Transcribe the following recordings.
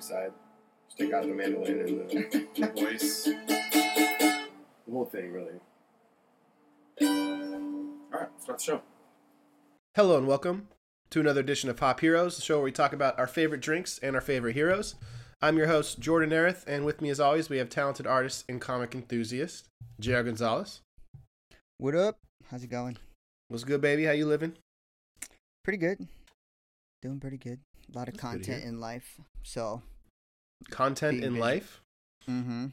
electronic side. Just take out the mandolin and the voice. The whole thing, really. All right, let's start the show. Hello and welcome to another edition of Pop Heroes, the show where we talk about our favorite drinks and our favorite heroes. I'm your host, Jordan Areth, and with me as always, we have talented artist and comic enthusiast, J.R. Gonzalez. What up? How's it going? What's good, baby? How you living? Pretty good. Doing pretty good. A lot of content in life, so. Content in life? Mm-hmm.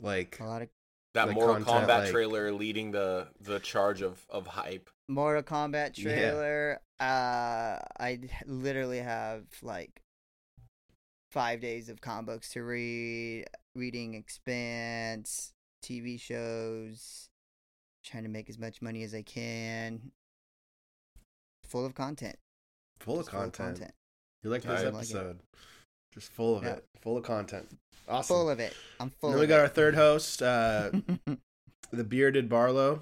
Like? A lot of. That like Mortal Kombat trailer leading the charge of hype. Mortal Kombat trailer. Yeah. I literally have like 5 days of comic books to read, reading Expanse, TV shows, trying to make as much money as I can. Full of content. Full of content. You like this episode? Just full of it. Full of content. Awesome. Full of it. I'm full of it. Then we got our third host, the bearded Barlow.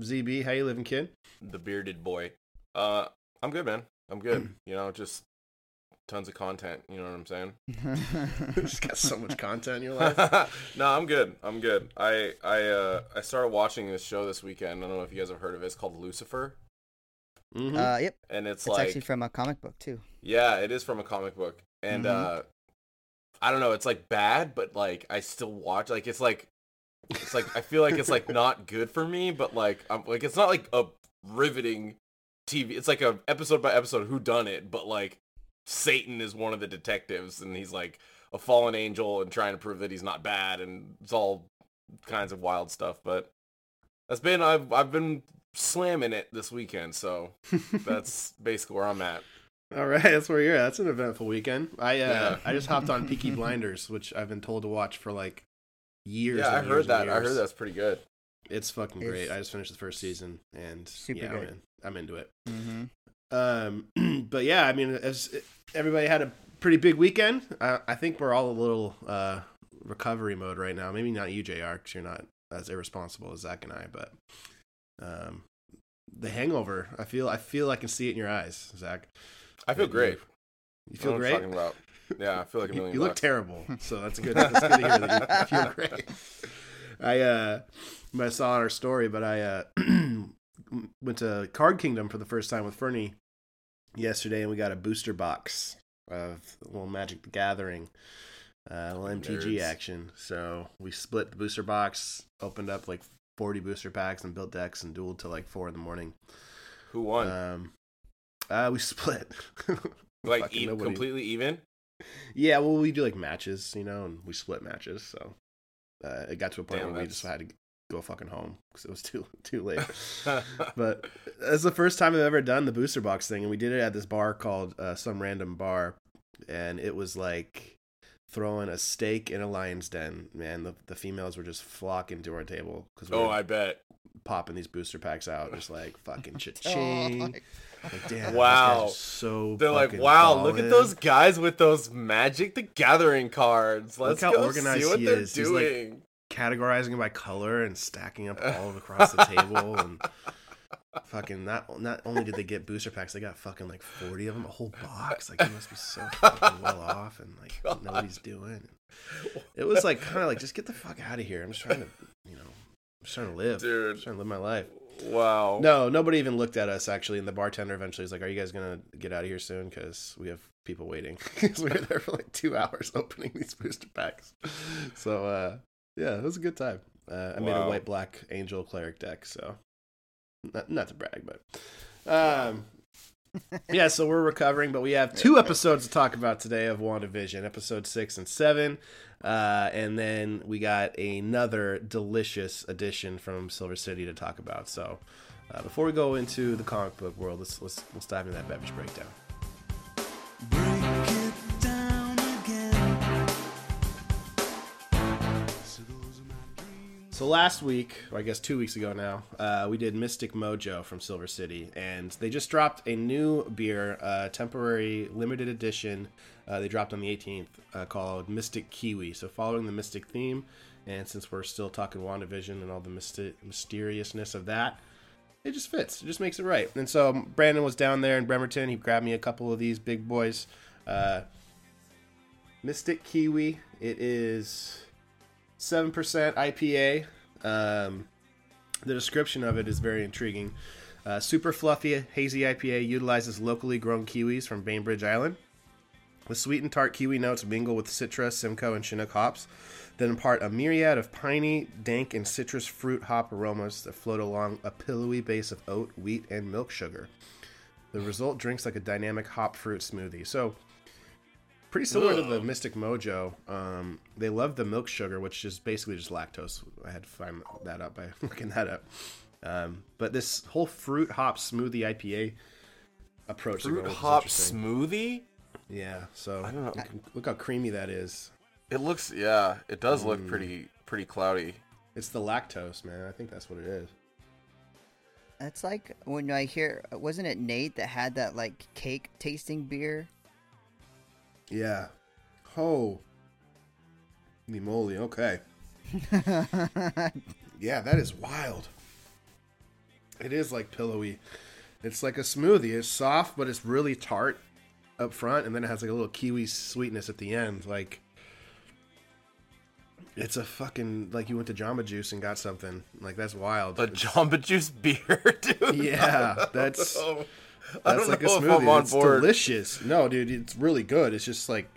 ZB, how you living, kid? The bearded boy. I'm good, man. I'm good. You know, just tons of content. You know what I'm saying? Just got so much content in your life. No, I'm good. I'm good. I started watching this show this weekend. I don't know if you guys have heard of it. It's called Lucifer. Mm-hmm. Yep. And it's actually from a comic book, too. Yeah, it is from a comic book. And I don't know, it's like bad, but like I still watch. Like it's like I feel like it's like not good for me, but like I'm like it's not like a riveting TV. It's like a episode by episode whodunit, but like Satan is one of the detectives, and he's like a fallen angel and trying to prove that he's not bad, and it's all kinds of wild stuff. But that's been I've been slamming it this weekend, so that's basically where I'm at. All right, that's where you're at. That's an eventful weekend. I just hopped on Peaky Blinders, which I've been told to watch for like years. Yeah, I heard that's pretty good. It's fucking great. I just finished the first season, and great. I'm into it. Mm-hmm. But yeah, I mean, everybody had a pretty big weekend. I think we're all a little recovery mode right now. Maybe not you, JR, because you're not as irresponsible as Zach and I, but the hangover. I feel I can see it in your eyes, Zach. I feel great. You feel great? About. Yeah, I feel like a million bucks. You look terrible, so that's good. That's good to hear that you feel great. I saw on our story, but I went to Card Kingdom for the first time with Fernie yesterday, and we got a booster box of a little Magic the Gathering, a little MTG action. So we split the booster box, opened up like 40 booster packs, and built decks and dueled till like 4 in the morning. Who won? We split. Like completely even? Yeah, well, we do like matches, you know, and we split matches. So it got to a point where we just had to go fucking home because it was too late. But that's the first time I've ever done the booster box thing, and we did it at this bar called some random bar, and it was like throwing a steak in a lion's den. Man, the females were just flocking to our table because I bet. Popping these booster packs out, just like fucking cha-ching. Like, damn, wow. So they're like, wow, ballin'. Look at those guys with those Magic the Gathering cards. Let's look how go organized see what he they're is. Doing. He's like categorizing them by color and stacking up all across the table. And fucking not only did they get booster packs, they got fucking like 40 of them, a whole box. Like, they must be so fucking well off, and like nobody's doing. It was like kind of like, just get the fuck out of here. I'm just trying to, you know. I'm trying to live. Dude. I'm trying to live my life. Wow. No, nobody even looked at us, actually. And the bartender eventually was like, are you guys going to get out of here soon? Because we have people waiting. Because we were there for like 2 hours opening these booster packs. So, yeah, it was a good time. I made a white-black angel cleric deck, so not to brag, but... yeah, so we're recovering, but we have 2 episodes to talk about today of WandaVision, episode 6 and 7, and then we got another delicious addition from Silver City to talk about. So before we go into the comic book world, let's dive into that beverage breakdown. Break it down again. So last week, or I guess 2 weeks ago now, we did Mystic Mojo from Silver City, and they just dropped a new beer, temporary limited edition. They dropped on the 18th, called Mystic Kiwi. So following the Mystic theme, and since we're still talking WandaVision and all the mysteriousness of that, it just fits. It just makes it right. And so Brandon was down there in Bremerton. He grabbed me a couple of these big boys. Mystic Kiwi. It is 7% IPA. The description of it is very intriguing. Super fluffy, hazy IPA utilizes locally grown kiwis from Bainbridge Island. The sweet and tart kiwi notes mingle with citrus, Simcoe, and Chinook hops that impart a myriad of piney, dank, and citrus fruit hop aromas that float along a pillowy base of oat, wheat, and milk sugar. The result drinks like a dynamic hop fruit smoothie. So, pretty similar to the Mystic Mojo. They love the milk sugar, which is basically just lactose. I had to find that out by looking that up. But this whole fruit hop smoothie IPA approach. Fruit hop smoothie? Yeah, so I don't know. Look how creamy that is. It looks, yeah, it does look pretty cloudy. It's the lactose, man. I think that's what it is. It's like when I hear, wasn't it Nate that had that like cake tasting beer? Yeah. Oh. Nimoli, okay. Yeah, that is wild. It is like pillowy. It's like a smoothie. It's soft, but it's really tart up front, and then it has like a little kiwi sweetness at the end. Like, it's a fucking, like you went to Jamba Juice and got something. Like, that's wild. A Jamba Juice beer, dude. Yeah, that's like a smoothie. I'm on it's board. Delicious. No, dude, it's really good. It's just like,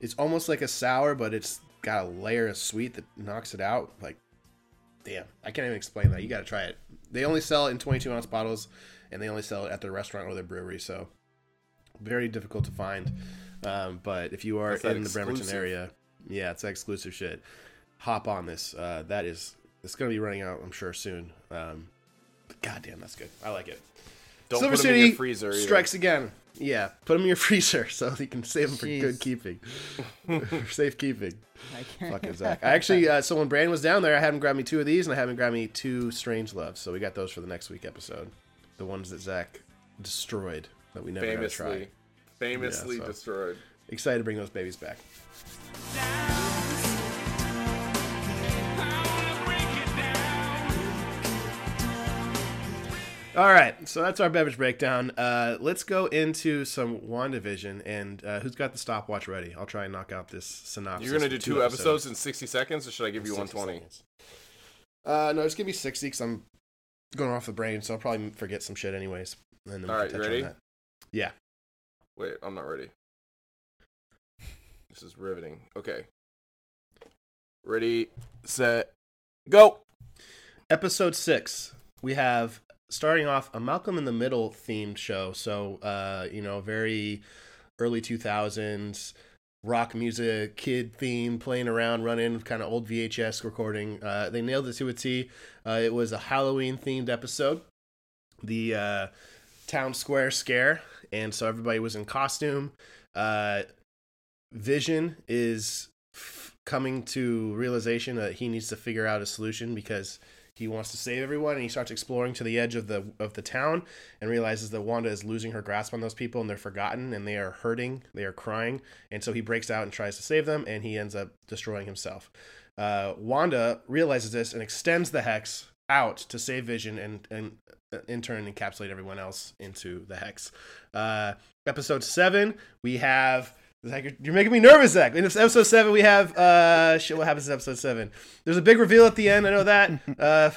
it's almost like a sour, but it's got a layer of sweet that knocks it out. Like, damn, I can't even explain that. You got to try it. They only sell it in 22-ounce bottles, and they only sell it at their restaurant or their brewery, so very difficult to find. But if you are in the Bremerton area, yeah, it's exclusive shit. Hop on this. It's going to be running out, I'm sure, soon. But goddamn, that's good. I like it. Don't Silver put them City in your freezer either. Strikes again. Yeah, put them in your freezer so you can save them for good keeping. Safe keeping. Fucking Zach. I actually, so when Brandon was down there, I had him grab me two of these, and I had him grab me two Strange Loves. So we got those for the next week episode. The ones that Zach destroyed that we never got to try. Famously destroyed. Excited to bring those babies back. All right, so that's our beverage breakdown. Let's go into some WandaVision, and who's got the stopwatch ready? I'll try and knock out this synopsis. You're going to do two episodes in 60 seconds, or should I give you 120? No, just give me 60, because I'm going off the brain, so I'll probably forget some shit anyways. And then all right, you ready? Yeah. Wait, I'm not ready. This is riveting. Okay. Ready, set, go! Episode 6, we have... starting off a Malcolm in the Middle themed show. So, very early 2000s rock music, kid theme, playing around, running, kind of old VHS recording. They nailed it to a T. It was a Halloween themed episode, the town square scare. And so everybody was in costume. Vision is coming to realization that he needs to figure out a solution because he wants to save everyone, and he starts exploring to the edge of the town and realizes that Wanda is losing her grasp on those people, and they're forgotten, and they are hurting, they are crying, and so he breaks out and tries to save them, and he ends up destroying himself. Wanda realizes this and extends the Hex out to save Vision and in turn encapsulate everyone else into the Hex. Episode 7, we have... Zach, you're making me nervous, Zach. In episode 7, we have... what happens in episode 7? There's a big reveal at the end. I know that. I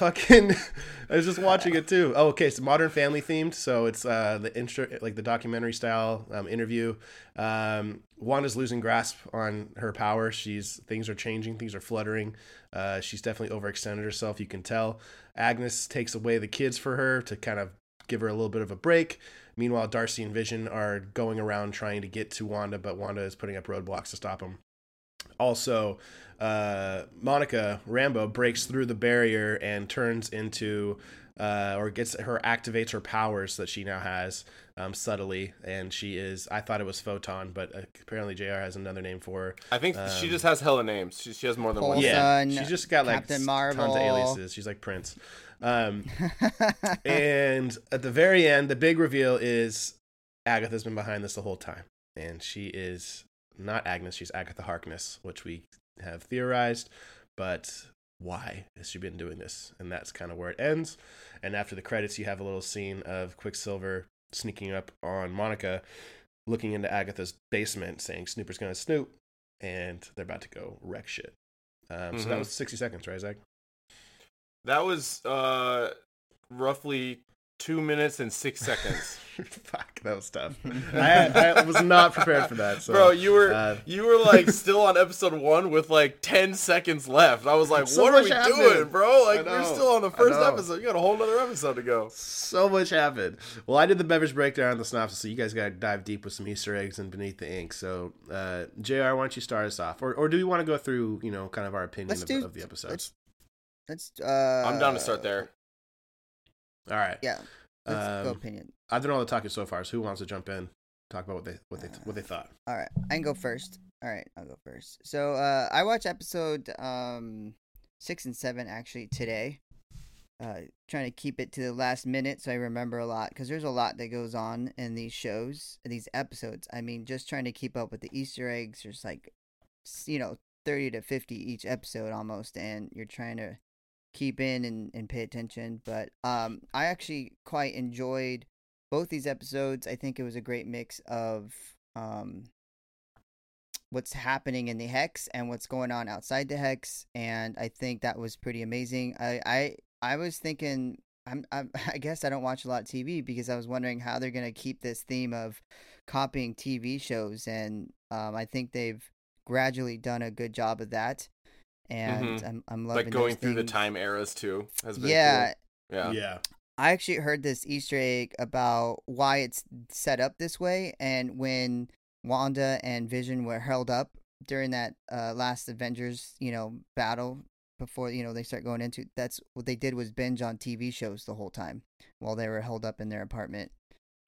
was just watching it, too. Oh, okay. It's Modern Family themed. So it's the documentary style interview. Wanda's losing grasp on her power. Things are changing. Things are fluttering. She's definitely overextended herself. You can tell. Agnes takes away the kids for her to kind of give her a little bit of a break. Meanwhile, Darcy and Vision are going around trying to get to Wanda, but Wanda is putting up roadblocks to stop them. Also, Monica Rambeau breaks through the barrier and turns into, activates her powers that she now has subtly. And she is, I thought it was Photon, but apparently JR has another name for her. I think she just has hella names. She has more than one. Yeah, she's just got like Captain Marvel, tons of aliases. She's like Prince. And at the very end, the big reveal is Agatha's been behind this the whole time, and she is not Agnes, she's Agatha Harkness, which we have theorized, but why has she been doing this? And that's kind of where it ends. And after the credits, you have a little scene of Quicksilver sneaking up on Monica, looking into Agatha's basement, saying Snooper's gonna snoop, and they're about to go wreck shit. So that was 60 seconds, right, Zach? That was roughly 2 minutes and 6 seconds. Fuck, that was tough. I was not prepared for that. So, bro, you were like still on episode 1 with like 10 seconds left. I was like, so what are we doing, bro? Like, we're still on the first episode. You got a whole nother episode to go. So much happened. Well, I did the beverage breakdown and the synopsis, so you guys got to dive deep with some Easter eggs and beneath the ink. So, JR, why don't you start us off? Or do we want to go through, you know, kind of our opinion of the episode? I'm down to start there. All right. Yeah. Let's go opinion. I've done all the talking so far, so who wants to jump in, talk about what they thought? All right, I can go first. All right, I'll go first. So I watched episode 6 and 7 actually today. Trying to keep it to the last minute so I remember a lot, because there's a lot that goes on in these shows, in these episodes. I mean, just trying to keep up with the Easter eggs. There's like, 30 to 50 each episode almost, and you're trying to keep in and pay attention. But I actually quite enjoyed both these episodes. I think it was a great mix of what's happening in the Hex and what's going on outside the Hex, and I think that was pretty amazing. I was thinking, I guess I don't watch a lot of TV, because I was wondering how they're going to keep this theme of copying TV shows, and I think they've gradually done a good job of that. And I'm loving like going through the time eras too. Has been cool. Yeah. I actually heard this Easter egg about why it's set up this way, and when Wanda and Vision were held up during that last Avengers, battle before they start going into, that's what they did, was binge on TV shows the whole time while they were held up in their apartment.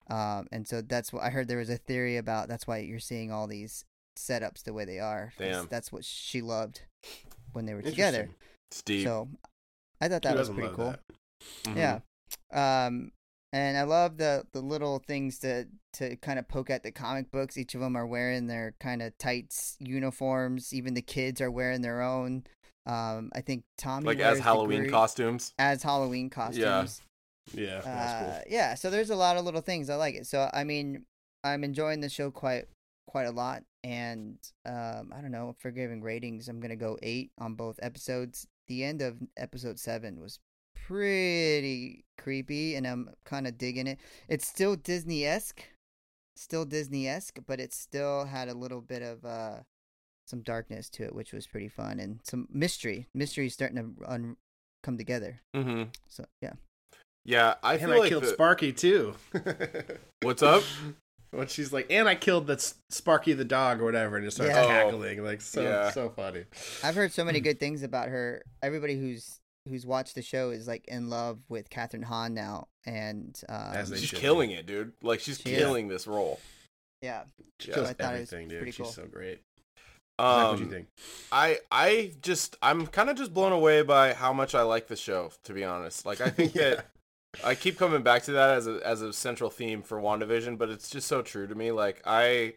And so that's what I heard. There was a theory about that's why you're seeing all these setups the way they are. Damn. That's what she loved when they were together. Steve. So I thought that was pretty cool. Mm-hmm. Yeah. And I love the little things to kind of poke at the comic books. Each of them are wearing their kind of tights, uniforms. Even the kids are wearing their own. I think Tommy wears as Halloween costumes. Yeah. That's cool. Yeah. So there's a lot of little things. I like it. So, I mean, I'm enjoying the show quite a lot. And I don't know, for giving ratings, I'm going to go 8 on both episodes. The end of episode 7 was pretty creepy, and I'm kind of digging it. It's still Disney-esque, but it still had a little bit of some darkness to it, which was pretty fun, and some mystery. Mystery is starting to come together. Mm-hmm. So, yeah. Yeah, I killed Sparky, too. What's up? When she's like, and I killed that Sparky the dog or whatever, and just starts cackling. Like, so funny. I've heard so many good things about her. Everybody who's watched the show is like in love with Kathryn Hahn now, and she's killing it, dude. Like, she's killing this role. Yeah, just so I thought everything, dude. She's cool. So great. What do you think? I'm kind of just blown away by how much I like the show, to be honest. Like, I think that. I keep coming back to that as a central theme for WandaVision, but it's just so true to me. Like, I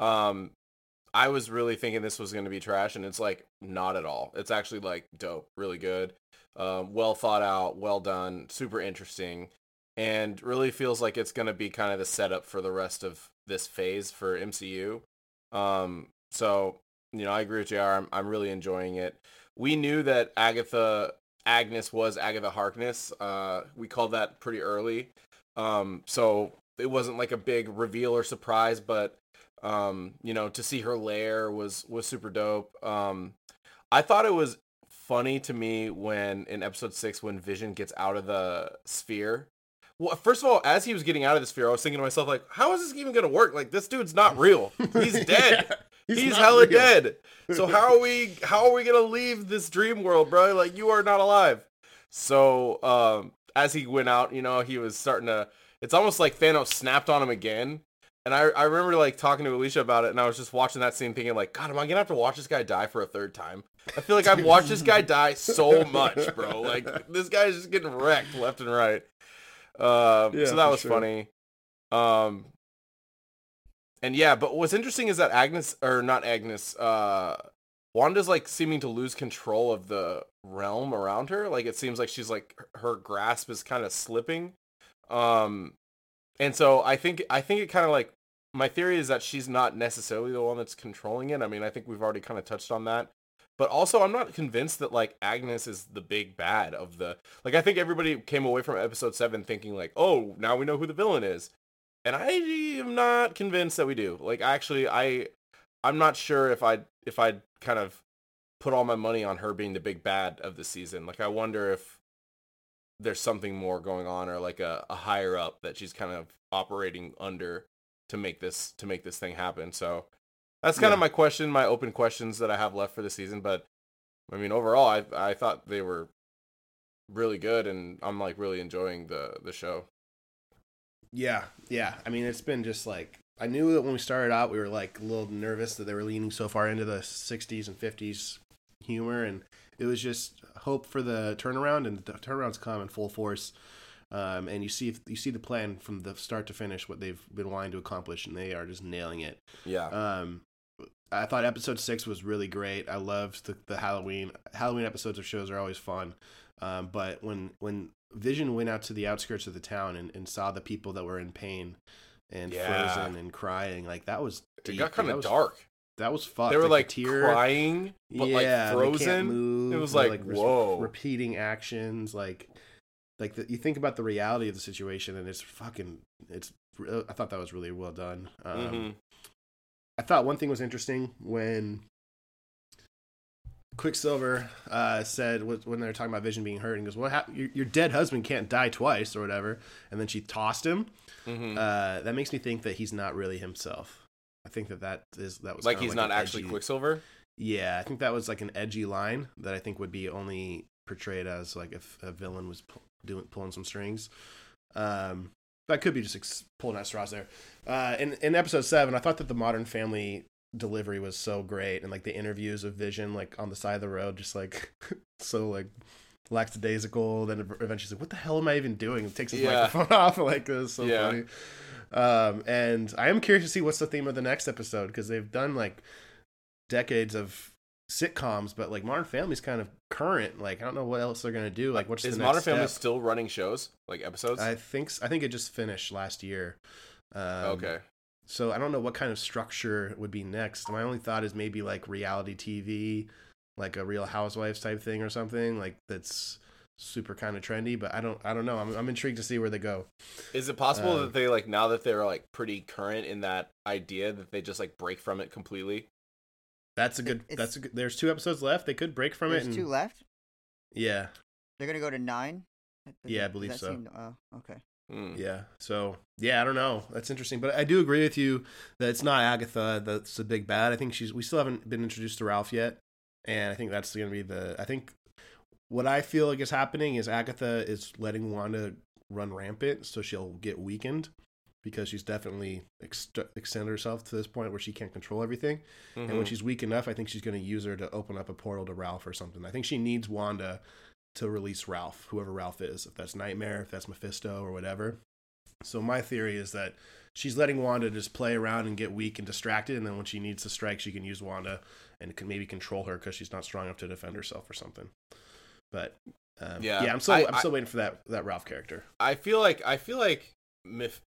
was really thinking this was going to be trash, and it's like not at all. It's actually like dope, really good, well thought out, well done, super interesting, and really feels like it's going to be kind of the setup for the rest of this phase for MCU. So, I agree with JR. I'm really enjoying it. We knew that Agnes was Agatha Harkness. We called that pretty early. So it wasn't like a big reveal or surprise, but, to see her lair was super dope. I thought it was funny to me when in episode 6, when Vision gets out of the sphere. Well, first of all, as he was getting out of the sphere, I was thinking to myself, like, how is this even going to work? Like, this dude's not real. He's dead. Yeah. He's hella dead. So how are we gonna leave this dream world, bro? Like, you are not alive. So as he went out, he was starting to. It's almost like Thanos snapped on him again. And I remember like talking to Alicia about it, and I was just watching that scene, thinking like, God, am I gonna have to watch this guy die for a third time? I feel like I've watched this guy die so much, bro. Like, this guy's just getting wrecked left and right. So that was funny. And yeah, but what's interesting is that Wanda's like seeming to lose control of the realm around her. Like, it seems like she's like, her grasp is kind of slipping. And so I think it kind of like My theory is that she's not necessarily the one that's controlling it. I mean, I think we've already kind of touched on that. But also, I'm not convinced that, like, Agnes is the big bad of the... Like, I think everybody came away from episode 7 thinking, like, oh, now we know who the villain is. And I am not convinced that we do. Like, actually, I'm not sure if I'd kind of put all my money on her being the big bad of the season. Like, I wonder if there's something more going on, or like a higher up that she's kind of operating under to make this thing happen. So that's kind of my question, my open questions that I have left for the season. But I mean, overall, I thought they were really good, and I'm like really enjoying the show. Yeah. I mean, it's been just like, I knew that when we started out, we were like a little nervous that they were leaning so far into the 60s and 50s humor, and it was just hope for the turnaround, and the turnaround's come in full force. And you see the plan from the start to finish, what they've been wanting to accomplish, and they are just nailing it. Yeah. I thought episode 6 was really great. I loved the Halloween episodes of shows are always fun. But when Vision went out to the outskirts of the town and saw the people that were in pain and frozen and crying, like, that was deep. It got kind of dark. That was fucked. They were like crying, but like frozen. They can't move. It was like whoa. Repeating actions, you think about the reality of the situation, and it's I thought that was really well done. I thought one thing was interesting when Quicksilver said, when they're talking about Vision being hurt, and goes, "What happened? Your dead husband can't die twice," or whatever. And then she tossed him. That makes me think that he's not really himself. I think that was like he's like not actually edgy, Quicksilver. Yeah, I think that was like an edgy line that I think would be only portrayed as like if a villain was pulling some strings. That could be just pulling out straws there. In episode 7, I thought that the Modern Family delivery was so great, and like the interviews of Vision, like on the side of the road, just like so like lackadaisical. Then eventually she's like, "What the hell am I even doing?" And takes his microphone off. Like, it was so funny. And I am curious to see what's the theme of the next episode, because they've done like decades of sitcoms, but like Modern Family's kind of current. Like, I don't know what else they're gonna do. Like, what's is the next Modern Family still running shows, like episodes? I think it just finished last year. Okay. So I don't know what kind of structure would be next. My only thought is maybe like reality TV, like a Real Housewives type thing or something, like that's super kind of trendy, but I don't know. I'm intrigued to see where they go. Is it possible that they, like, now that they're like pretty current in that idea, that they just like break from it completely? That's a good. There's 2 episodes left. They could break from it. There's 2 left. Yeah. They're gonna go to 9. I believe so. Okay. Yeah. So I don't know. That's interesting, but I do agree with you that it's not Agatha that's the big bad. I think we still haven't been introduced to Ralph yet, and I think that's gonna be the. I think. What I feel like is happening is Agatha is letting Wanda run rampant, so she'll get weakened, because she's definitely extended herself to this point where she can't control everything. Mm-hmm. And when she's weak enough, I think she's going to use her to open up a portal to Ralph or something. I think she needs Wanda to release Ralph, whoever Ralph is, if that's Nightmare, if that's Mephisto or whatever. So my theory is that she's letting Wanda just play around and get weak and distracted, and then when she needs to strike, she can use Wanda and can maybe control her because she's not strong enough to defend herself or something. But I'm still waiting for that Ralph character. I feel like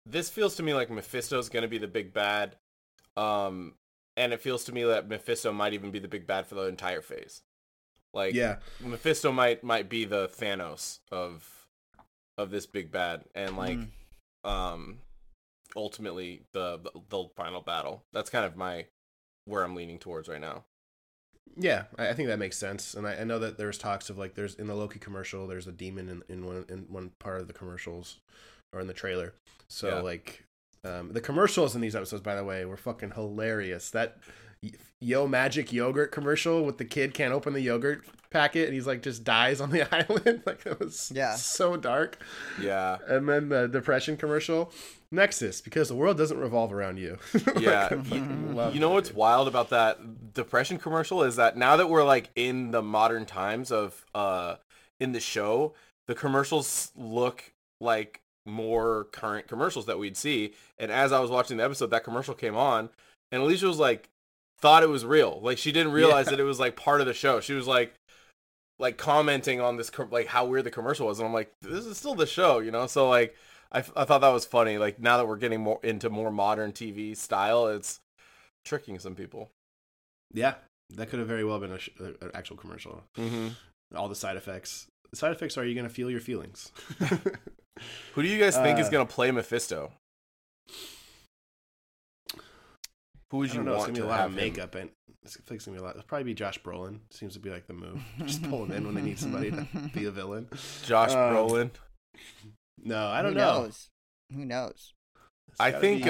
this feels to me like Mephisto's going to be the big bad, and it feels to me that Mephisto might even be the big bad for the entire phase. Like, Mephisto might be the Thanos of this big bad, and like ultimately the final battle. That's kind of where I'm leaning towards right now. Yeah, I think that makes sense, and I know that there's talks of like there's in the Loki commercial, there's a demon in one part of the commercials or in the trailer. So the commercials in these episodes, by the way, were fucking hilarious. That Yo Magic yogurt commercial with the kid can't open the yogurt packet and he's like just dies on the island. Like, it was so dark. Yeah, and then the depression commercial, Nexus, because the world doesn't revolve around you. Yeah. You know what's wild about that depression commercial is that now that we're like in the modern times of in the show, the commercials look like more current commercials that we'd see. And as I was watching the episode, that commercial came on, and Alicia was like, thought it was real. Like, she didn't realize that it was like part of the show. She was like commenting on this, like how weird the commercial was. And I'm like, this is still the show, you know? So like, I thought that was funny. Like, now that we're getting more into more modern TV style, it's tricking some people. Yeah, that could have very well been an actual commercial. Mm-hmm. All the side effects. The side effects are, you're going to feel your feelings. Who do you guys think is going to play Mephisto? Who would you want to have? It's going to be a lot of makeup. And it's going to be a lot. It'll probably be Josh Brolin. Seems to be like the move. Just pull him in when they need somebody to be a villain. Josh Brolin? No, I don't know. Who knows? I think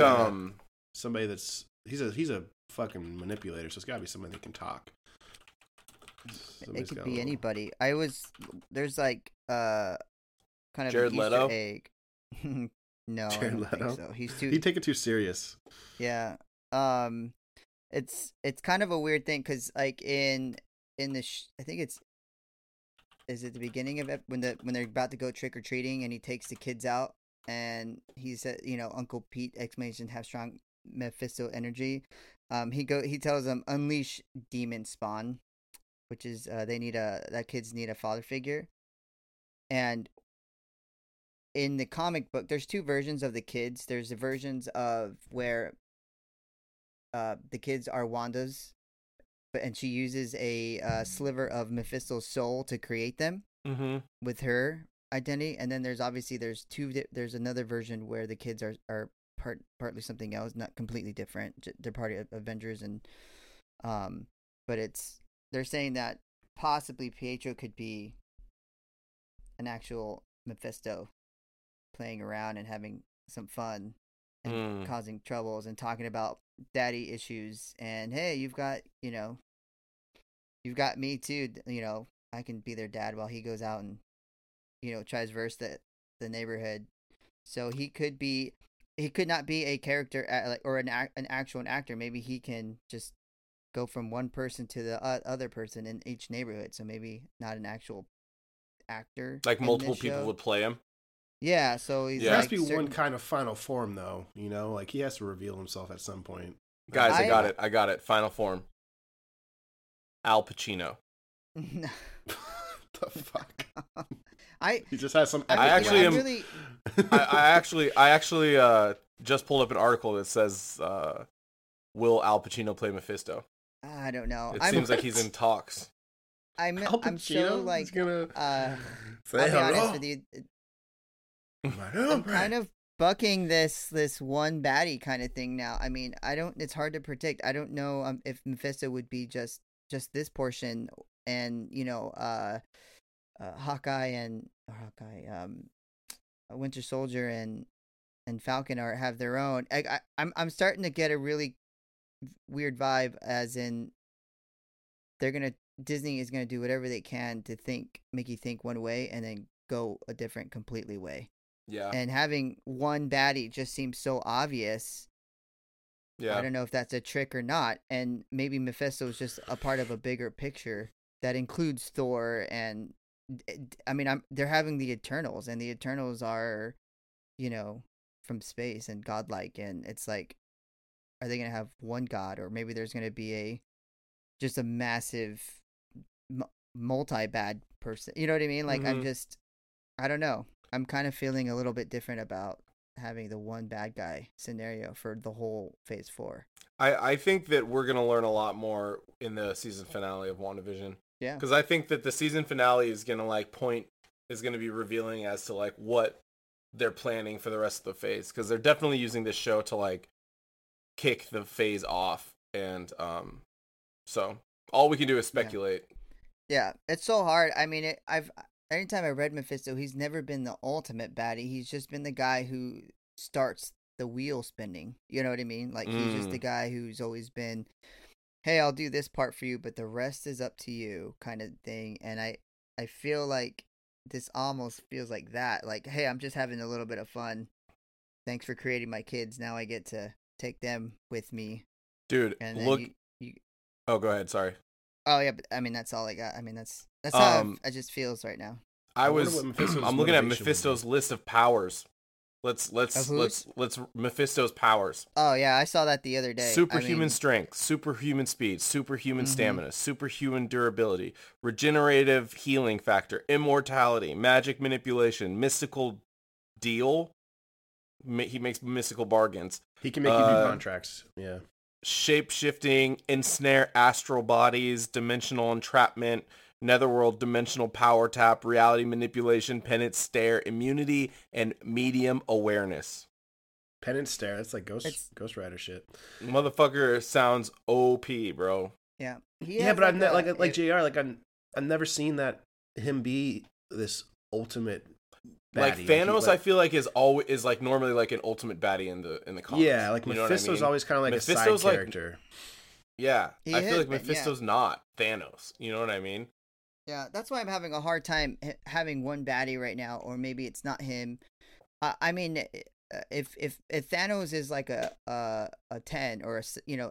somebody that's... He's a fucking manipulator, so it's got to be somebody that can talk. Somebody's, it could be anybody. There's like kind of Jared Leto egg. No, Jared, I don't Leto think so. He's too, he'd take it too serious. Yeah. It's kind of a weird thing, because like in the I think it's, is it the beginning of it, when they're about to go trick or treating and he takes the kids out and he said, you know, Uncle Pete explanation, have strong Mephisto energy. He tells them, unleash demon spawn, which is kids need a father figure. And in the comic book, there's two versions of the kids. There's the versions of where the kids are Wanda's, and she uses a sliver of Mephisto's soul to create them, mm-hmm, with her identity. And then there's another version where the kids are partly something else, not completely different. They're part of Avengers, and but it's, they're saying that possibly Pietro could be an actual Mephisto, playing around and having some fun and causing troubles and talking about daddy issues and, hey, you've got me too, you know, I can be their dad, while he goes out and, you know, tries verse the neighborhood. So he could not be a character or an actor. Maybe he can just go from one person to the other person in each neighborhood. So maybe not an actual actor. Like multiple people would play him. Yeah. So he's, there has to be one kind of final form, though. You know, like he has to reveal himself at some point. Guys, I got it. Final form. Al Pacino. No. What the fuck? He just has some. I actually just pulled up an article that says, will Al Pacino play Mephisto? I don't know. It seems like he's in talks. I'm so like, I'll be honest with you. I'm kind of bucking this one baddie kind of thing now. I mean, it's hard to predict. I don't know if Mephisto would be just this portion, and, you know, Winter Soldier and Falcon have their own. I'm starting to get a really weird vibe, as in Disney is gonna do whatever they can to make you think one way and then go a different completely way. Yeah. And having one baddie just seems so obvious. Yeah. I don't know if that's a trick or not. And maybe Mephisto is just a part of a bigger picture that includes Thor and. I mean, they're having the Eternals, and the Eternals are, you know, from space and godlike, and it's like, are they going to have one god, or maybe there's going to be just a massive multi-bad person? You know what I mean? Like, mm-hmm. I don't know. I'm kind of feeling a little bit different about having the one bad guy scenario for the whole Phase 4. I think that we're going to learn a lot more in the season finale of WandaVision. Yeah, because I think that the season finale is gonna be revealing as to like what they're planning for the rest of the phase. Because they're definitely using this show to like kick the phase off, and so all we can do is speculate. Yeah, it's so hard. I mean, anytime I read Mephisto, he's never been the ultimate baddie. He's just been the guy who starts the wheel spinning. You know what I mean? Like he's just the guy who's always been, hey, I'll do this part for you, but the rest is up to you kind of thing. And I feel like this almost feels like that. Like, hey, I'm just having a little bit of fun. Thanks for creating my kids. Now I get to take them with me. Dude, and look. Oh, go ahead. Sorry. Oh, yeah. But, I mean, that's all I got. I mean, that's how it just feels right now. I'm looking at Mephisto's list of powers. Let's Mephisto's powers. Oh yeah, I saw that the other day. Superhuman strength, superhuman speed, superhuman stamina, superhuman durability, regenerative healing factor, immortality, magic manipulation, mystical deal, He makes mystical bargains. He can make you do contracts. Yeah. Shape-shifting, ensnare astral bodies, dimensional entrapment, netherworld dimensional power tap, reality manipulation, penance stare, immunity, and medium awareness. Penance stare. That's like Ghost Rider shit. Motherfucker sounds OP, bro. Yeah. Yeah, but I'm like JR, like I've never seen that him be this ultimate baddie. Like Thanos, I feel like is like normally like an ultimate baddie in the comics. Yeah, like Mephisto's always kind of like Mephisto's a side character. Yeah, I feel like Mephisto's not Thanos. You know what I mean? Yeah, that's why I'm having a hard time having one baddie right now, or maybe it's not him. I mean, if Thanos is like a 10 or a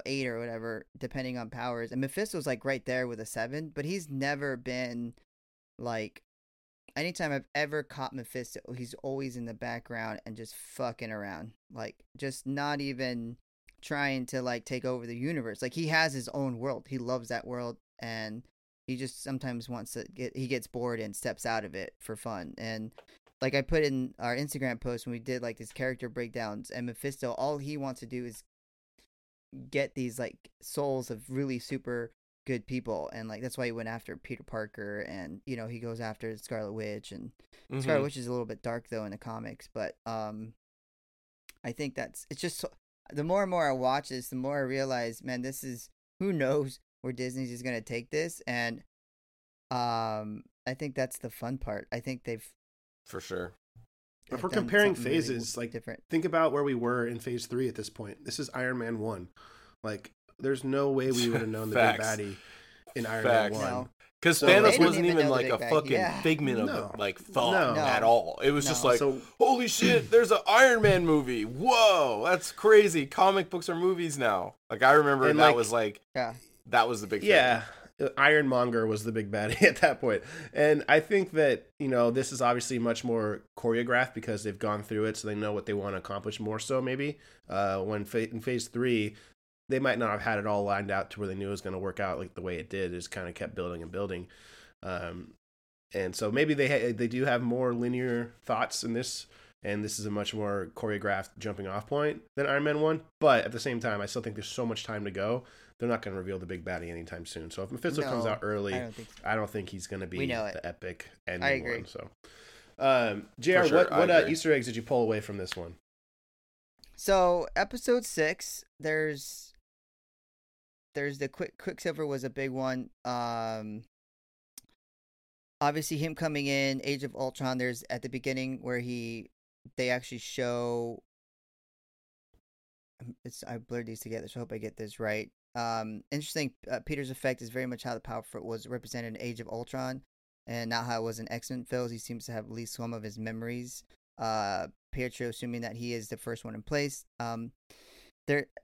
8 or whatever, depending on powers, and Mephisto's like right there with a 7, but he's never been like. Anytime I've ever caught Mephisto, he's always in the background and just fucking around, like just not even trying to like take over the universe. Like he has his own world. He loves that world, and he just sometimes he gets bored and steps out of it for fun. And like I put in our Instagram post when we did like these character breakdowns, and Mephisto, all he wants to do is get these like souls of really super good people, and like that's why he went after Peter Parker, and he goes after Scarlet Witch, and mm-hmm. Scarlet Witch is a little bit dark though in the comics, but I think that's it's just the more and more I watch this, the more I realize, man, this is who knows where Disney's is gonna take this, and I think that's the fun part. I think they've for sure. If we're comparing phases, really like different. Think about where we were in phase 3 at this point. This is Iron Man 1, like. There's no way we would have known the big baddie in Iron Man 1. Because no. Thanos wasn't even like a fucking figment of like thought at all. It was just like, holy shit, there's an Iron Man movie. Whoa, that's crazy. Comic books are movies now. Like I remember and that like, was like, that was the big thing. Yeah, Ironmonger was the big baddie at that point. And I think that, this is obviously much more choreographed because they've gone through it, so they know what they want to accomplish more so maybe. In phase 3... they might not have had it all lined out to where they knew it was going to work out like the way it did. It just kind of kept building and building. And so maybe they do have more linear thoughts in this, and this is a much more choreographed jumping off point than Iron Man 1. But at the same time, I still think there's so much time to go. They're not going to reveal the big baddie anytime soon. So if Mephisto comes out early, I don't think he's going to be the epic ending. I agree. So, JR, sure, what Easter eggs did you pull away from this one? So episode 6, there's the Quicksilver was a big one. Obviously him coming in, Age of Ultron, there's at the beginning where they actually show I blurred these together, so I hope I get this right. Interesting, Peter's effect is very much how the power was represented in Age of Ultron and not how it was in X-Men films. He seems to have at least some of his memories. Pietro, assuming that he is the first one in place.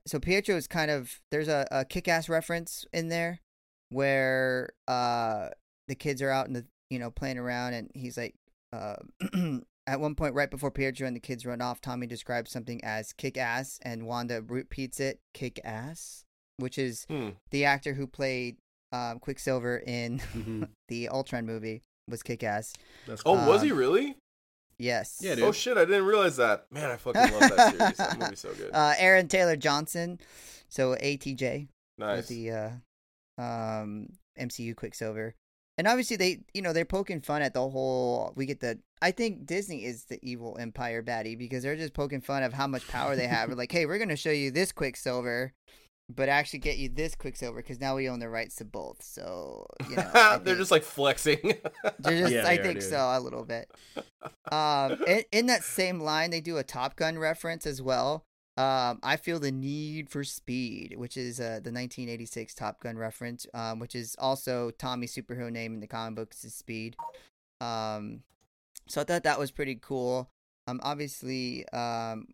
So Pietro is kind of, there's a Kick-Ass reference in there where the kids are out in the, playing around, and he's like, at one point right before Pietro and the kids run off, Tommy describes something as Kick-Ass, and Wanda repeats it, Kick-Ass, which is the actor who played Quicksilver in the Ultron movie was Kick-Ass. Cool. Was he really? Yes. Yeah, dude. Oh shit! I didn't realize that. Man, I fucking love that series. That movie's so good. Aaron Taylor Johnson, so ATJ, nice. The MCU Quicksilver, and obviously they, they're poking fun at the whole. I think Disney is the evil empire baddie because they're just poking fun of how much power they have. They're like, hey, we're gonna show you this Quicksilver, but actually get you this Quicksilver because now we own the rights to both. So they're just like flexing. I think so a little bit. In that same line, they do a Top Gun reference as well. I feel the need for speed, which is the 1986 Top Gun reference, which is also Tommy's superhero name in the comic books is Speed. So I thought that was pretty cool. Obviously, the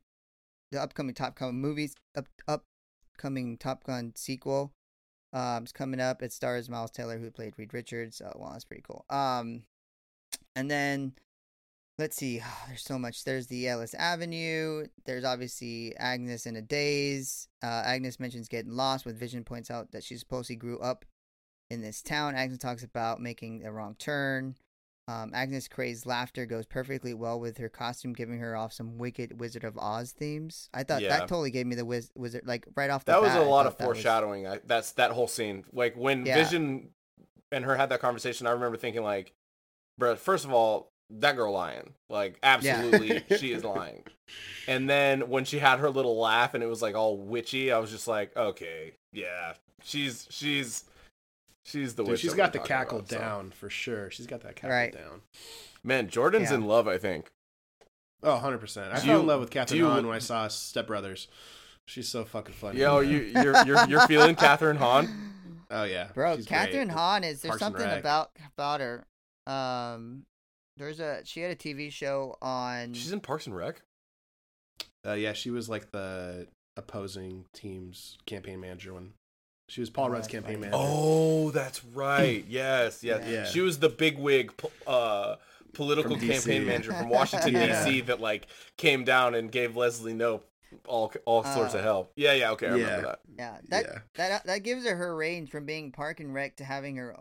upcoming Top Gun movies upcoming Top Gun sequel is coming up. It stars Miles Taylor, who played Reed Richards. So, that's pretty cool. And then let's see. Oh, there's so much. There's the Ellis Avenue. There's obviously Agnes in a daze. Agnes mentions getting lost when Vision points out that she supposedly grew up in this town. Agnes talks about making a wrong turn. Agnes Cray's laughter goes perfectly well with her costume, giving her off some wicked Wizard of Oz themes. I thought that totally gave me the wizard, like right off the bat. That was a lot of foreshadowing. That's that whole scene. Like when Vision and her had that conversation, I remember thinking like, bro, first of all, that girl lying. Like absolutely, she is lying. And then when she had her little laugh and it was like all witchy, I was just like, okay, yeah, she's the witch. She's got the cackle down for sure. She's got that cackle down. Man, Jordan's in love, I think. Oh, 100%. I fell in love with Kathryn Hahn when I saw Step Brothers. She's so fucking funny. Yo, you're feeling Kathryn Hahn? Oh yeah, bro. Kathryn Hahn is there's something about her. She had a TV show on. She's in Parks and Rec. Yeah, she was like the opposing team's campaign manager when. She was Paul Rudd's campaign manager. Oh, that's right. Yes. Yeah. She was the bigwig political campaign manager from Washington, D.C. that like came down and gave Leslie Knope all sorts of help. Yeah, okay, I remember that. Yeah, that gives her range from being Park and Rec to having her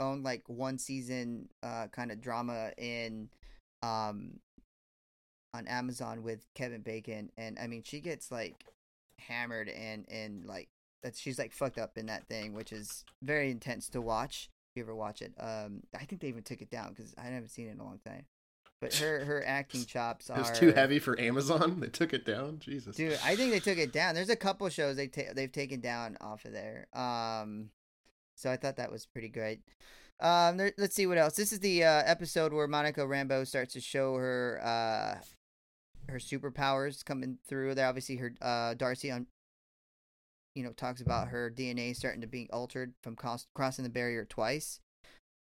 own like one season kind of drama in on Amazon with Kevin Bacon, and I mean she gets like hammered and like. That she's like fucked up in that thing, which is very intense to watch. If you ever watch it, I think they even took it down because I haven't seen it in a long time. But her acting chops are. It was too heavy for Amazon. They took it down. Jesus, dude, I think they took it down. There's a couple shows they've taken down off of there. So I thought that was pretty great. Let's see what else. This is the episode where Monica Rambeau starts to show her her superpowers coming through. They're obviously her Darcy on. You know, talks about her DNA starting to be altered from crossing the barrier twice.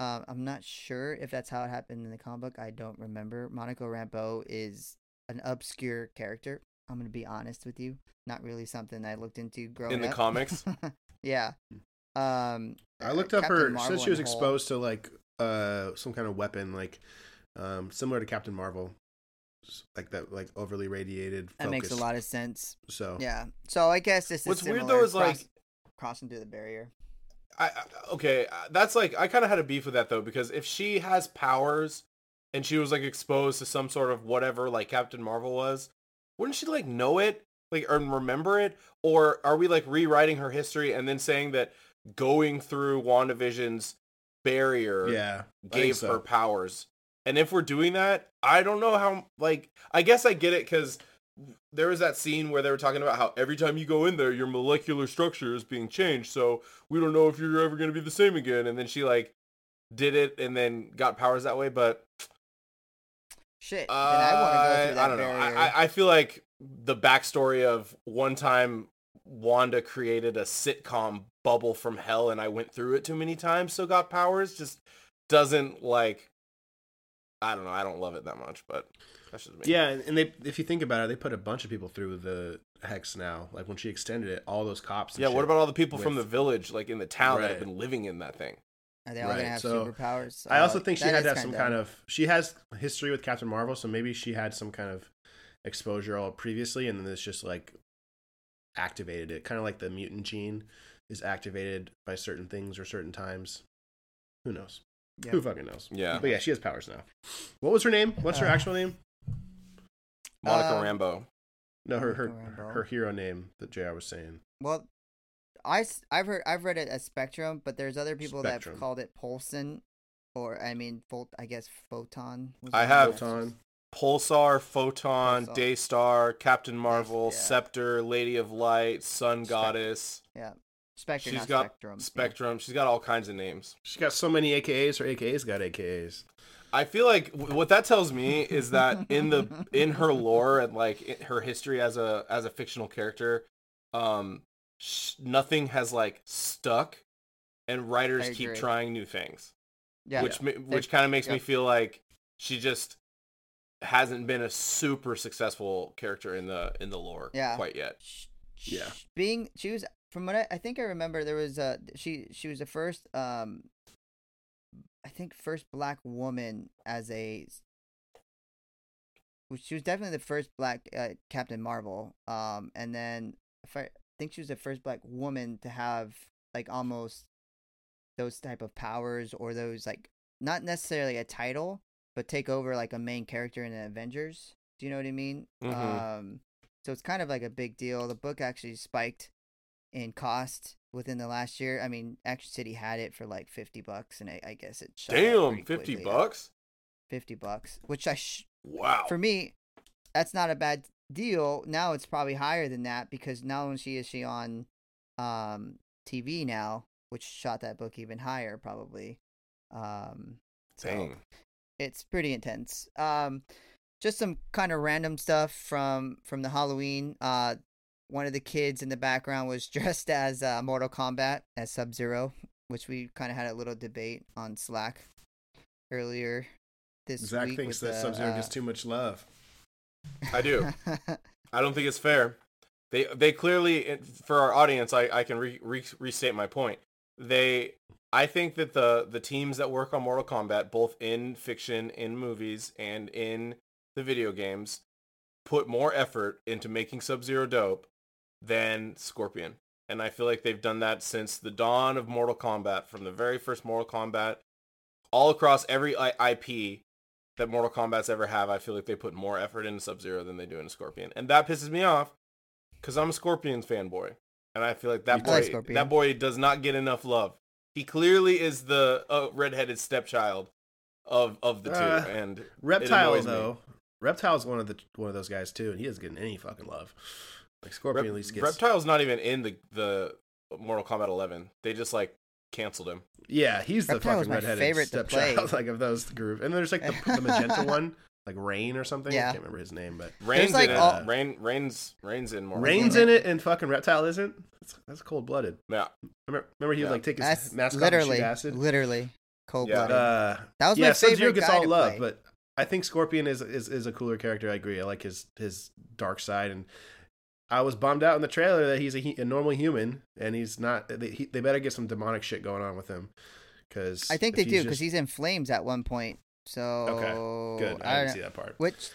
I'm not sure if that's how it happened in the comic book. I don't remember. Monica Rambeau is an obscure character. I'm going to be honest with you. Not really something I looked into growing up. In the comics? Yeah. I looked up Captain her Marvel since she was exposed to, like, some kind of weapon, like, similar to Captain Marvel. Like that, like overly radiated focus. That makes a lot of sense. So yeah, so I guess this is what's weird though is like crossing through the barrier. That's like I kind of had a beef with that though, because if she has powers and she was like exposed to some sort of whatever like Captain Marvel was, wouldn't she like know it, like, or remember it? Or are we like rewriting her history and then saying that going through WandaVision's barrier gave her powers? And if we're doing that, I don't know how, like, I guess I get it because there was that scene where they were talking about how every time you go in there, your molecular structure is being changed. So we don't know if you're ever going to be the same again. And then she, like, did it and then got powers that way. But shit. Then I want to go through that barrier. I don't know. I feel like the backstory of one time Wanda created a sitcom bubble from hell and I went through it too many times, so got powers, just doesn't, like... I don't know. I don't love it that much, but that's just me. Yeah, and if you think about it, they put a bunch of people through the hex now. Like when she extended it, all those cops. And yeah, what about all the people from the village, like in the town that have been living in that thing? Are they all going to have superpowers? I also think she had to have some kind of. She has history with Captain Marvel, so maybe she had some kind of exposure all previously, and then it's just like activated it, kind of like the mutant gene is activated by certain things or certain times. Who knows? Yep. Who fucking knows? Yeah. But yeah, she has powers now. What was her name? What's her actual name? Monica Rambeau. No, her hero name that JR was saying. Well, I've read it as Spectrum, but there's other people that have called it Pulson, or Photon. I have Photon. Pulsar, Photon, Daystar, Captain Marvel, Scepter, Lady of Light, Sun Goddess. Yeah. Spectrum, she's got Spectrum. Yeah. She's got all kinds of names. She's got so many AKAs. Her AKAs got AKAs. I feel like what that tells me is that in her lore and like her history as a fictional character, nothing has like stuck, and writers keep trying new things. Yeah, which kind of makes me feel like she just hasn't been a super successful character in the lore quite yet. Yeah, she was. From what I think I remember, there was she was the first first black woman she was definitely the first black Captain Marvel, and then I think she was the first black woman to have like almost those type of powers or those like not necessarily a title, but take over like a main character in the Avengers. Do you know what I mean? Mm-hmm. So it's kind of like a big deal. The book actually spiked in cost within the last year. I mean, Action City had it for like $50, and I guess it shot up pretty quickly. $50? $50, which wow. For me, that's not a bad deal. Now it's probably higher than that because not only is she on TV now, which shot that book even higher probably. So it's pretty intense. Just some kind of random stuff from the Halloween. One of the kids in the background was dressed as Mortal Kombat, as Sub-Zero, which we kind of had a little debate on Slack earlier this week. Zach thinks that Sub-Zero gets too much love. I do. I don't think it's fair. They clearly, for our audience, I can restate my point. I think that the teams that work on Mortal Kombat, both in fiction, in movies, and in the video games, put more effort into making Sub-Zero dope than Scorpion. And I feel like they've done that since the dawn of Mortal Kombat, from the very first Mortal Kombat, all across every IP that Mortal Kombat's ever have. I feel like they put more effort into Sub-Zero than they do into Scorpion. And that pisses me off because I'm a Scorpion fanboy. And I feel like that boy does not get enough love. He clearly is the redheaded stepchild of the two. And Reptile though, Reptile's one of those guys too, and he doesn't get any fucking love. Like Scorpion at least gets. Reptile's not even in the Mortal Kombat 11. They just like canceled him. Yeah, he's the Reptile fucking redheaded stepchild like of those group. And there's like the magenta one. Like Rain or something. Yeah. I can't remember his name, but Rain's like in it. Rain's in more. Rain's in it, and fucking Reptile isn't. That's cold blooded. Yeah. Remember he would like take his mask off and shoot acid. Literally cold blooded. Yeah. That was my favorite. Sub-Zero gets all love, but I think Scorpion is a cooler character. I agree. I like his dark side, and I was bummed out in the trailer that he's a normal human, and he's not. They better get some demonic shit going on with him, because I think they do, because he's in flames at one point. So okay, good. I didn't see that part. Which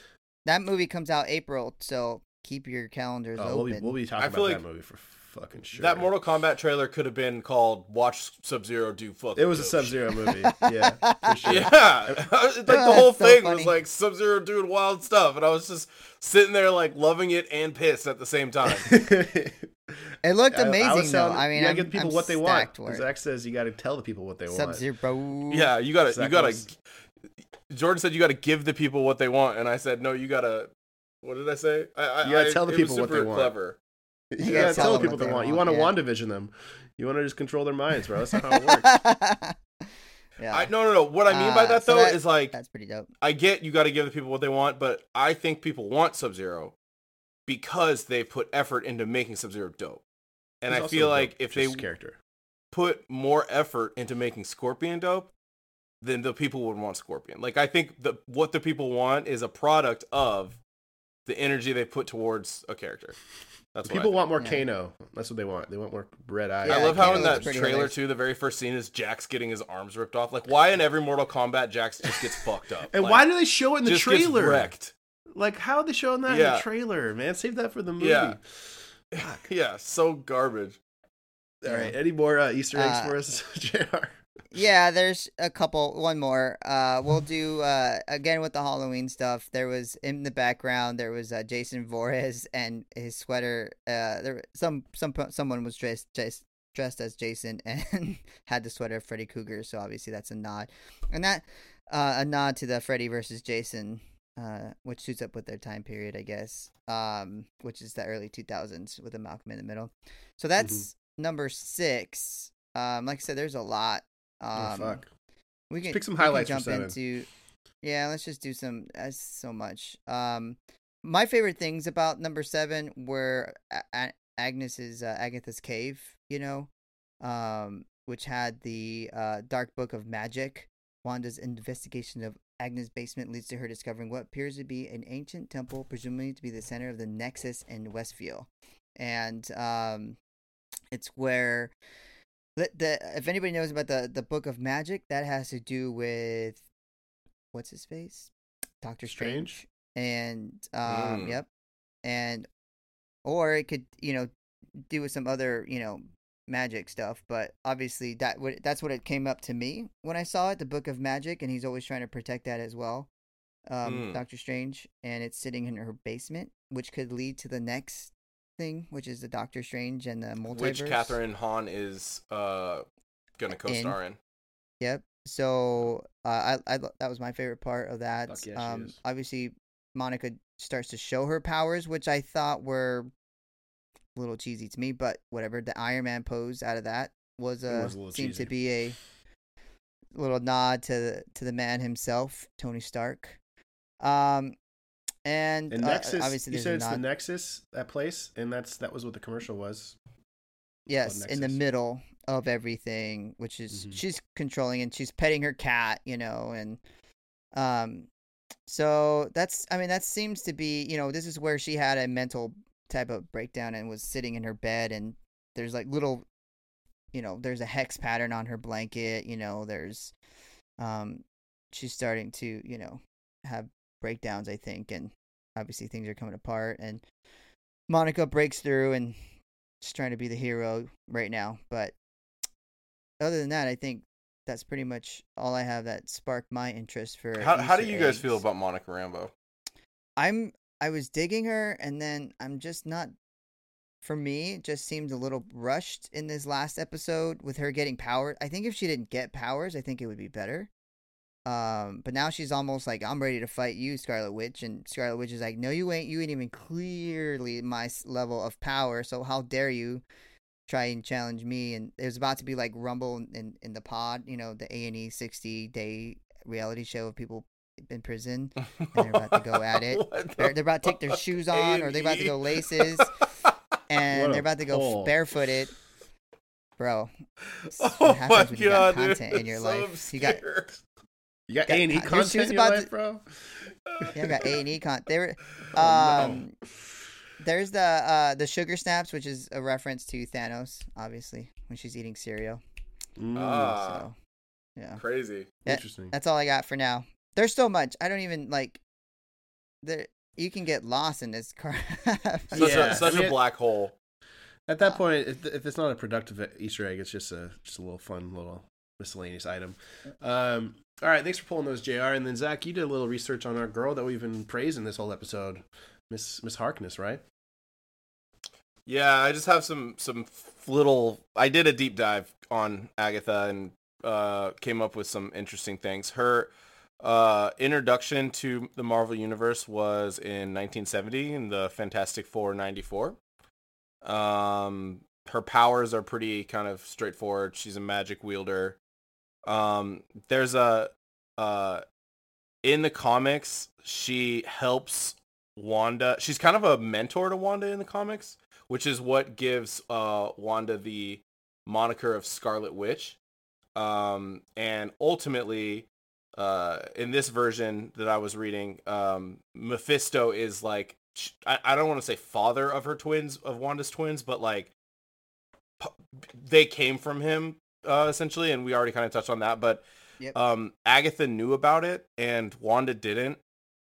that movie comes out April, so keep your calendars open. We'll be talking about that movie for fucking sure. That Mortal Kombat trailer could have been called "Watch Sub-Zero do fucking." It was a Sub-Zero movie, yeah, for sure. Yeah, like the whole thing was like Sub-Zero doing wild stuff, and I was just sitting there like loving it and pissed at the same time. It looked amazing, though. I mean, I give people what they want. Zach says you got to tell the people what they want. Sub-Zero. Yeah, you gotta. Jordan said you got to give the people what they want, and I said no. You got to. What did I say? You got to tell the people what they want. Clever. You got to tell the people what they want. You want to WandaVision them. You want to just control their minds, bro. That's not how it works. Yeah. No. What I mean by that though is like that's pretty dope. I get you got to give the people what they want, but I think people want Sub-Zero because they put effort into making Sub-Zero dope, and I feel like if they put more effort into making Scorpion dope, then the people would want Scorpion. Like I think what the people want is a product of the energy they put towards a character. That's what people want more Kano. That's what they want. They want more red eyes. Yeah, I love how in that trailer too, the very first scene is Jax getting his arms ripped off. Like why in every Mortal Kombat Jax just gets fucked up? And like, why do they show it in the trailer? Gets wrecked. Like how are they showing that in the trailer, man? Save that for the movie. Yeah, yeah, so garbage. All right, any more Easter eggs for us, JR? Yeah, there's a couple. One more. We'll do again with the Halloween stuff. There was in the background. There was Jason Voorhees and his sweater. There someone was dressed as Jason and had the sweater of Freddy Krueger. So obviously that's a nod, and that a nod to the Freddy versus Jason, which suits up with their time period, I guess. Which is the early 2000s with a Malcolm in the Middle. So that's number 6. Like I said, there's a lot. We can pick some highlights. Jump into, let's just do some. That's so much. My favorite things about number 7 were Agatha's cave. Which had the dark book of magic. Wanda's investigation of Agnes' basement leads to her discovering what appears to be an ancient temple, presumably to be the center of the Nexus in Westview, and it's where. If anybody knows about the Book of Magic, that has to do with what's his face, Doctor Strange, and and or it could do with some other magic stuff, but obviously that's what it came up to me when I saw it, the Book of Magic, and he's always trying to protect that as well, Doctor Strange, and it's sitting in her basement, which could lead to the next thing, which is the Doctor Strange and the multiverse, which Kathryn Hahn is gonna co-star in. Yep. So I that was my favorite part of that. Yeah, obviously Monica starts to show her powers, which I thought were a little cheesy to me, but whatever. The Iron Man pose out of that seemed to be a little nod to the man himself, Tony Stark. And Nexus, obviously, you said it's the Nexus, that place, and that was what the commercial was. Yes, in the middle of everything, which is she's controlling and she's petting her cat, you know, and so that seems to be, you know, this is where she had a mental type of breakdown and was sitting in her bed, and there's like little, you know, there's a hex pattern on her blanket, you know, there's she's starting to, you know, have breakdowns, I think, and obviously things are coming apart, and Monica breaks through and she's trying to be the hero right now. But other than that, I think that's pretty much all I have that sparked my interest for how do you guys feel about Monica Rambeau? I was digging her, and then I'm just not, for me, just seemed a little rushed in this last episode with her getting power. I think if she didn't get powers, I think it would be better. But now she's almost like, I'm ready to fight you, Scarlet Witch. And Scarlet Witch is like, no, you ain't. You ain't even clearly my level of power. So how dare you try and challenge me? And there's about to be like rumble in the pod, you know, the A&E 60-day reality show of people in prison, and they're about to go at it. They're about to take their shoes on, or they're about to go laces, and they're about to go barefooted. Bro, what happens when you got content in your life? You got A&E content in your life, bro. Yeah, I got A&E content. They were, there's the sugar snaps, which is a reference to Thanos, obviously, when she's eating cereal. So, yeah, crazy, interesting. That's all I got for now. There's so much. I don't even like. You can get lost in this crap. Such a black hole. At that point, if it's not a productive Easter egg, it's just a little fun, little miscellaneous item. All right, thanks for pulling those, JR. And then Zach, you did a little research on our girl that we've been praising this whole episode, Miss Harkness, right? Yeah, I just have some little. I did a deep dive on Agatha and came up with some interesting things. Her introduction to the Marvel Universe was in 1970 in the Fantastic Four 94. Her powers are pretty kind of straightforward. She's a magic wielder. There's a in the comics, she helps Wanda. She's kind of a mentor to Wanda in the comics, which is what gives Wanda the moniker of Scarlet Witch. And ultimately, in this version that I was reading, Mephisto is like, I don't want to say father of her twins, of Wanda's twins, but like they came from him, essentially. And we already kind of touched on that, but, yep. Agatha knew about it and Wanda didn't.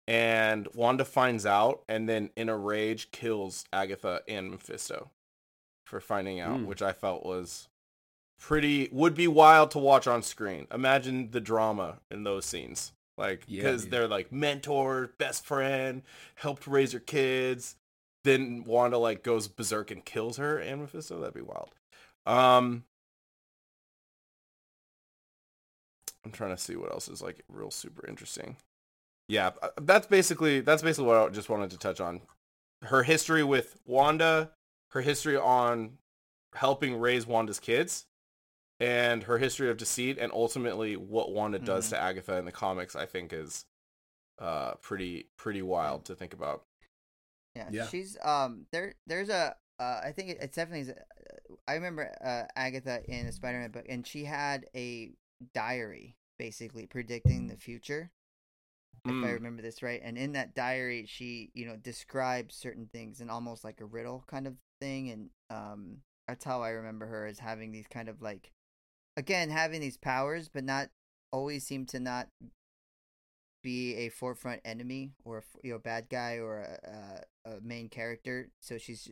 And Wanda finds out and then in a rage kills Agatha and Mephisto for finding out, which I felt was would be wild to watch on screen. Imagine the drama in those scenes, like, because they're like mentor, best friend, helped raise her kids, then Wanda like goes berserk and kills her and Mephisto. That'd be wild. I'm trying to see what else is like real super interesting. Yeah, that's basically what I just wanted to touch on. Her history with Wanda, her history on helping raise Wanda's kids, and her history of deceit, and ultimately what Wanda does to Agatha in the comics, I think is pretty wild to think about. Yeah. She's there's a I think it's definitely. I remember Agatha in the Spider-Man book, and she had a diary basically predicting the future, if I remember this right. And in that diary, she, you know, describes certain things in almost like a riddle kind of thing, and that's how I remember her, as having these kind of like. Again, having these powers, but not always seem to not be a forefront enemy or, you know, bad guy or a main character. So she's,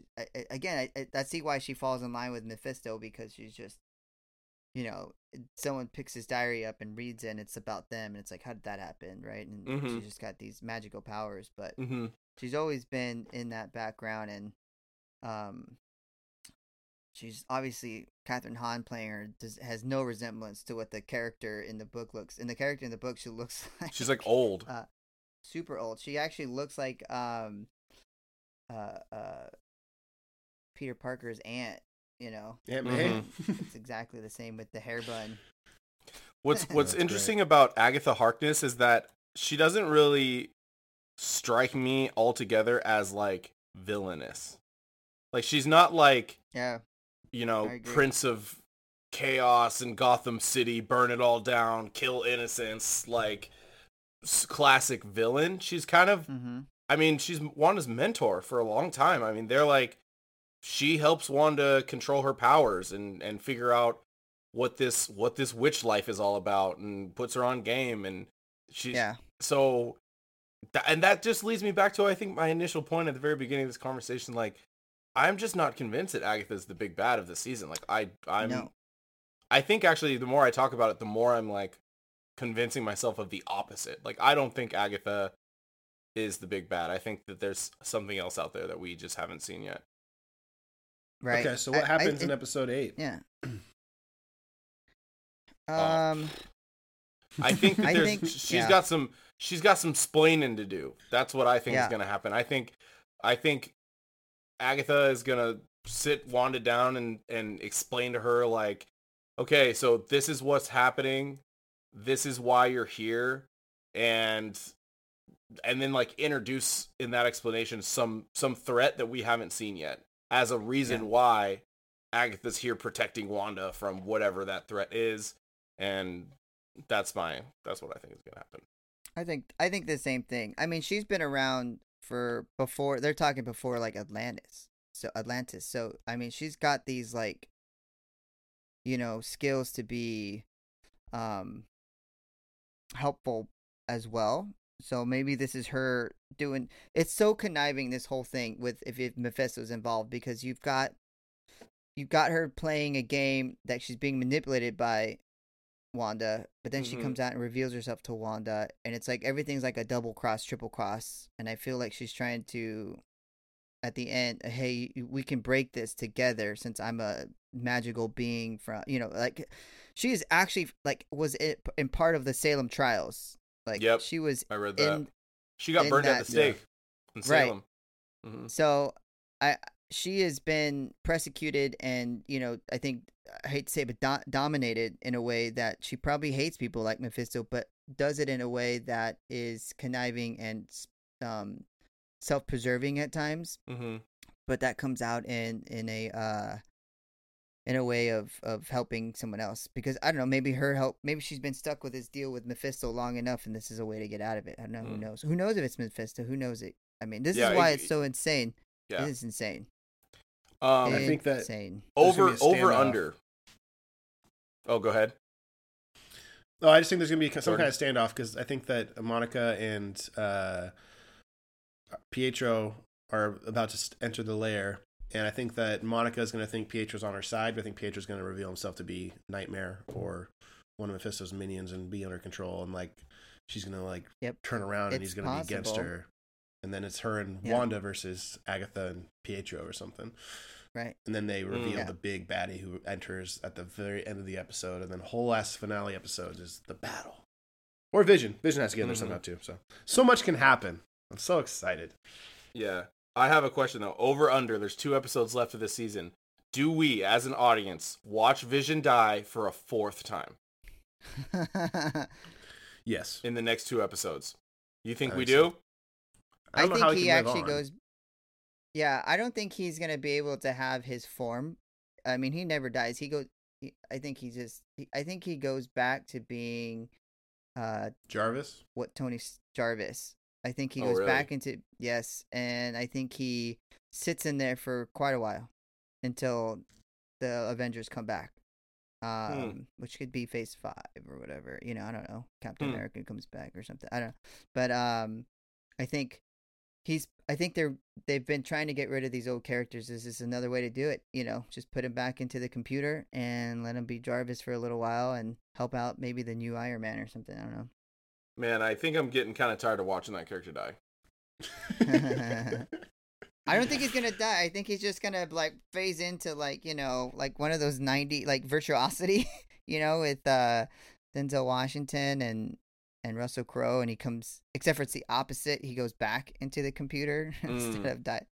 again, I see why she falls in line with Mephisto, because she's just, you know, someone picks his diary up and reads it and it's about them. And it's like, how did that happen? Right. And she's just got these magical powers, but she's always been in that background. And she's obviously, Kathryn Hahn playing her has no resemblance to what the character in the book looks. And the character in the book, she looks like, she's like old, super old. She actually looks like Peter Parker's aunt. You know, Aunt May. It's exactly the same with the hair bun. What's interesting about Agatha Harkness is that she doesn't really strike me altogether as like villainous. Like, she's not like, you know, Prince of Chaos in Gotham City, burn it all down, kill innocents, like classic villain. She's kind of, I mean, she's Wanda's mentor for a long time. I mean, they're like, she helps Wanda control her powers and figure out what this witch life is all about, and puts her on game. And she's so, and that just leads me back to, I think, my initial point at the very beginning of this conversation, like, I'm just not convinced that Agatha's the big bad of the season. Like, I think actually the more I talk about it, the more I'm like convincing myself of the opposite. Like, I don't think Agatha is the big bad. I think that there's something else out there that we just haven't seen yet. Right. Okay. So what happens in episode 8? Yeah. I think that she's got some splaining to do. That's what I think is going to happen. I think Agatha is going to sit Wanda down and explain to her, like, okay, so this is what's happening. This is why you're here. And then, like, introduce in that explanation some threat that we haven't seen yet as a reason why Agatha's here protecting Wanda from whatever that threat is. And that's what I think is going to happen. I think the same thing. I mean, she's been around before like Atlantis. So Atlantis. So I mean, she's got these, like, you know, skills to be helpful as well. So maybe this is her doing. It's so conniving, this whole thing with if Mephisto's involved, because you've got her playing a game that she's being manipulated by Wanda, but then she comes out and reveals herself to Wanda, and it's like everything's like a double cross, triple cross, and I feel like she's trying to, at the end, hey, we can break this together since I'm a magical being from, you know, like, she is actually like was in part of the Salem trials. Like, she was. I read that. She got burned at the stake in Salem. Right. Mm-hmm. So she has been persecuted and, you know, I think, I hate to say, but dominated in a way that she probably hates people like Mephisto, but does it in a way that is conniving and self-preserving at times. Mm-hmm. But that comes out in a way of helping someone else, because I don't know, maybe she's been stuck with this deal with Mephisto long enough, and this is a way to get out of it. I don't know. Who knows if it's Mephisto? Who knows it? I mean, this is why it's so insane. Yeah. It is insane. I think that over under. Oh, go ahead. No, I just think there's going to be some kind of standoff, because I think that Monica and Pietro are about to enter the lair, and I think that Monica is going to think Pietro's on her side, but I think Pietro's going to reveal himself to be Nightmare or one of Mephisto's minions and be under control, and like she's going to like turn around and he's going to be against her. And then it's her and Wanda versus Agatha and Pietro or something. Right. And then they reveal the big baddie who enters at the very end of the episode. And then the whole last finale episode is the battle. Or Vision. Vision has to get in there somehow too. So much can happen. I'm so excited. Yeah. I have a question though. Over, under, there's 2 episodes left of this season. Do we, as an audience, watch Vision die for a 4th time? Yes. In the next 2 episodes. You think we do? So. I don't know how he actually goes. Yeah, I don't think he's going to be able to have his form. I mean, he never dies. He goes. I think he goes back to being. Jarvis. Jarvis? I think he goes back into and I think he sits in there for quite a while until the Avengers come back. which could be Phase 5 or whatever. You know, I don't know. Captain America comes back or something. I don't know. But I think he's. I think they've been trying to get rid of these old characters. This is another way to do it. You know, just put him back into the computer and let him be Jarvis for a little while and help out maybe the new Iron Man or something. I don't know. Man, I think I'm getting kind of tired of watching that character die. I don't think he's gonna die. I think he's just gonna like phase into like, you know, like one of those 90 like Virtuosity, you know, with Denzel Washington and Russell Crowe, and he comes, except for it's the opposite. He goes back into the computer instead of die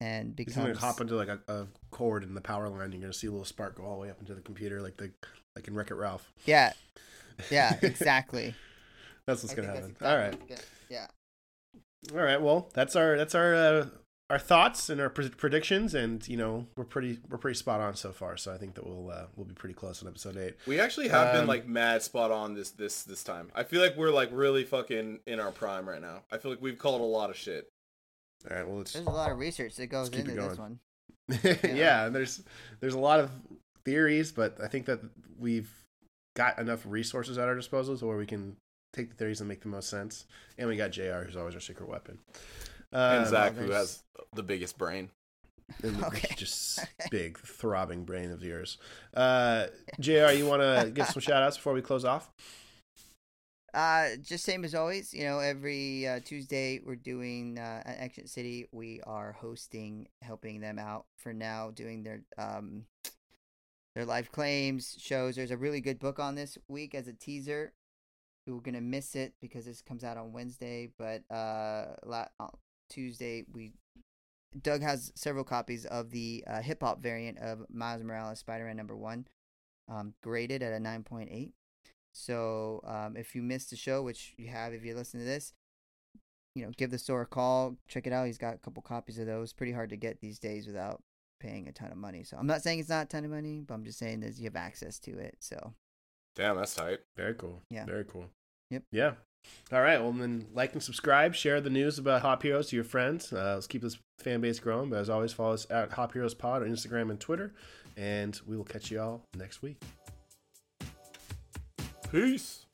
and becomes. He's gonna hop into like a cord in the power line. And you're gonna see a little spark go all the way up into the computer, like in Wreck-It Ralph. Yeah, yeah, exactly. That's what's gonna happen. Exactly. All right. Yeah. All right. Well, that's our thoughts and our predictions, and you know we're pretty spot on so far. So I think that we'll be pretty close on episode 8. We actually have been like mad spot on this time. I feel like we're like really fucking in our prime right now. I feel like we've called a lot of shit. All right. Well, there's a lot of research that goes into this one. Yeah. There's a lot of theories, but I think that we've got enough resources at our disposal to where we can take the theories and make the most sense. And we got JR, who's always our secret weapon. And Zach, who has the biggest brain. Okay. Just big, throbbing brain of yours. JR, you want to give some shout-outs before we close off? Just same as always. You know, every Tuesday we're doing at Action City. We are hosting, helping them out for now, doing their live claims shows. There's a really good book on this week as a teaser. We're going to miss it because this comes out on Wednesday, but Tuesday, Doug has several copies of the hip-hop variant of Miles Morales Spider-Man #1, graded at a 9.8. So if you missed the show, which you have if you listen to this, you know, give the store a call, check it out. He's got a couple copies of those. Pretty hard to get these days without paying a ton of money. So I'm not saying it's not a ton of money, but I'm just saying that you have access to it. So damn, that's tight. Very cool. Yeah. Very cool. Yep. Yeah. All right. Well, then like and subscribe. Share the news about Hop Heroes to your friends. Let's keep this fan base growing. But as always, follow us at Hop Heroes Pod on Instagram and Twitter. And we will catch you all next week. Peace.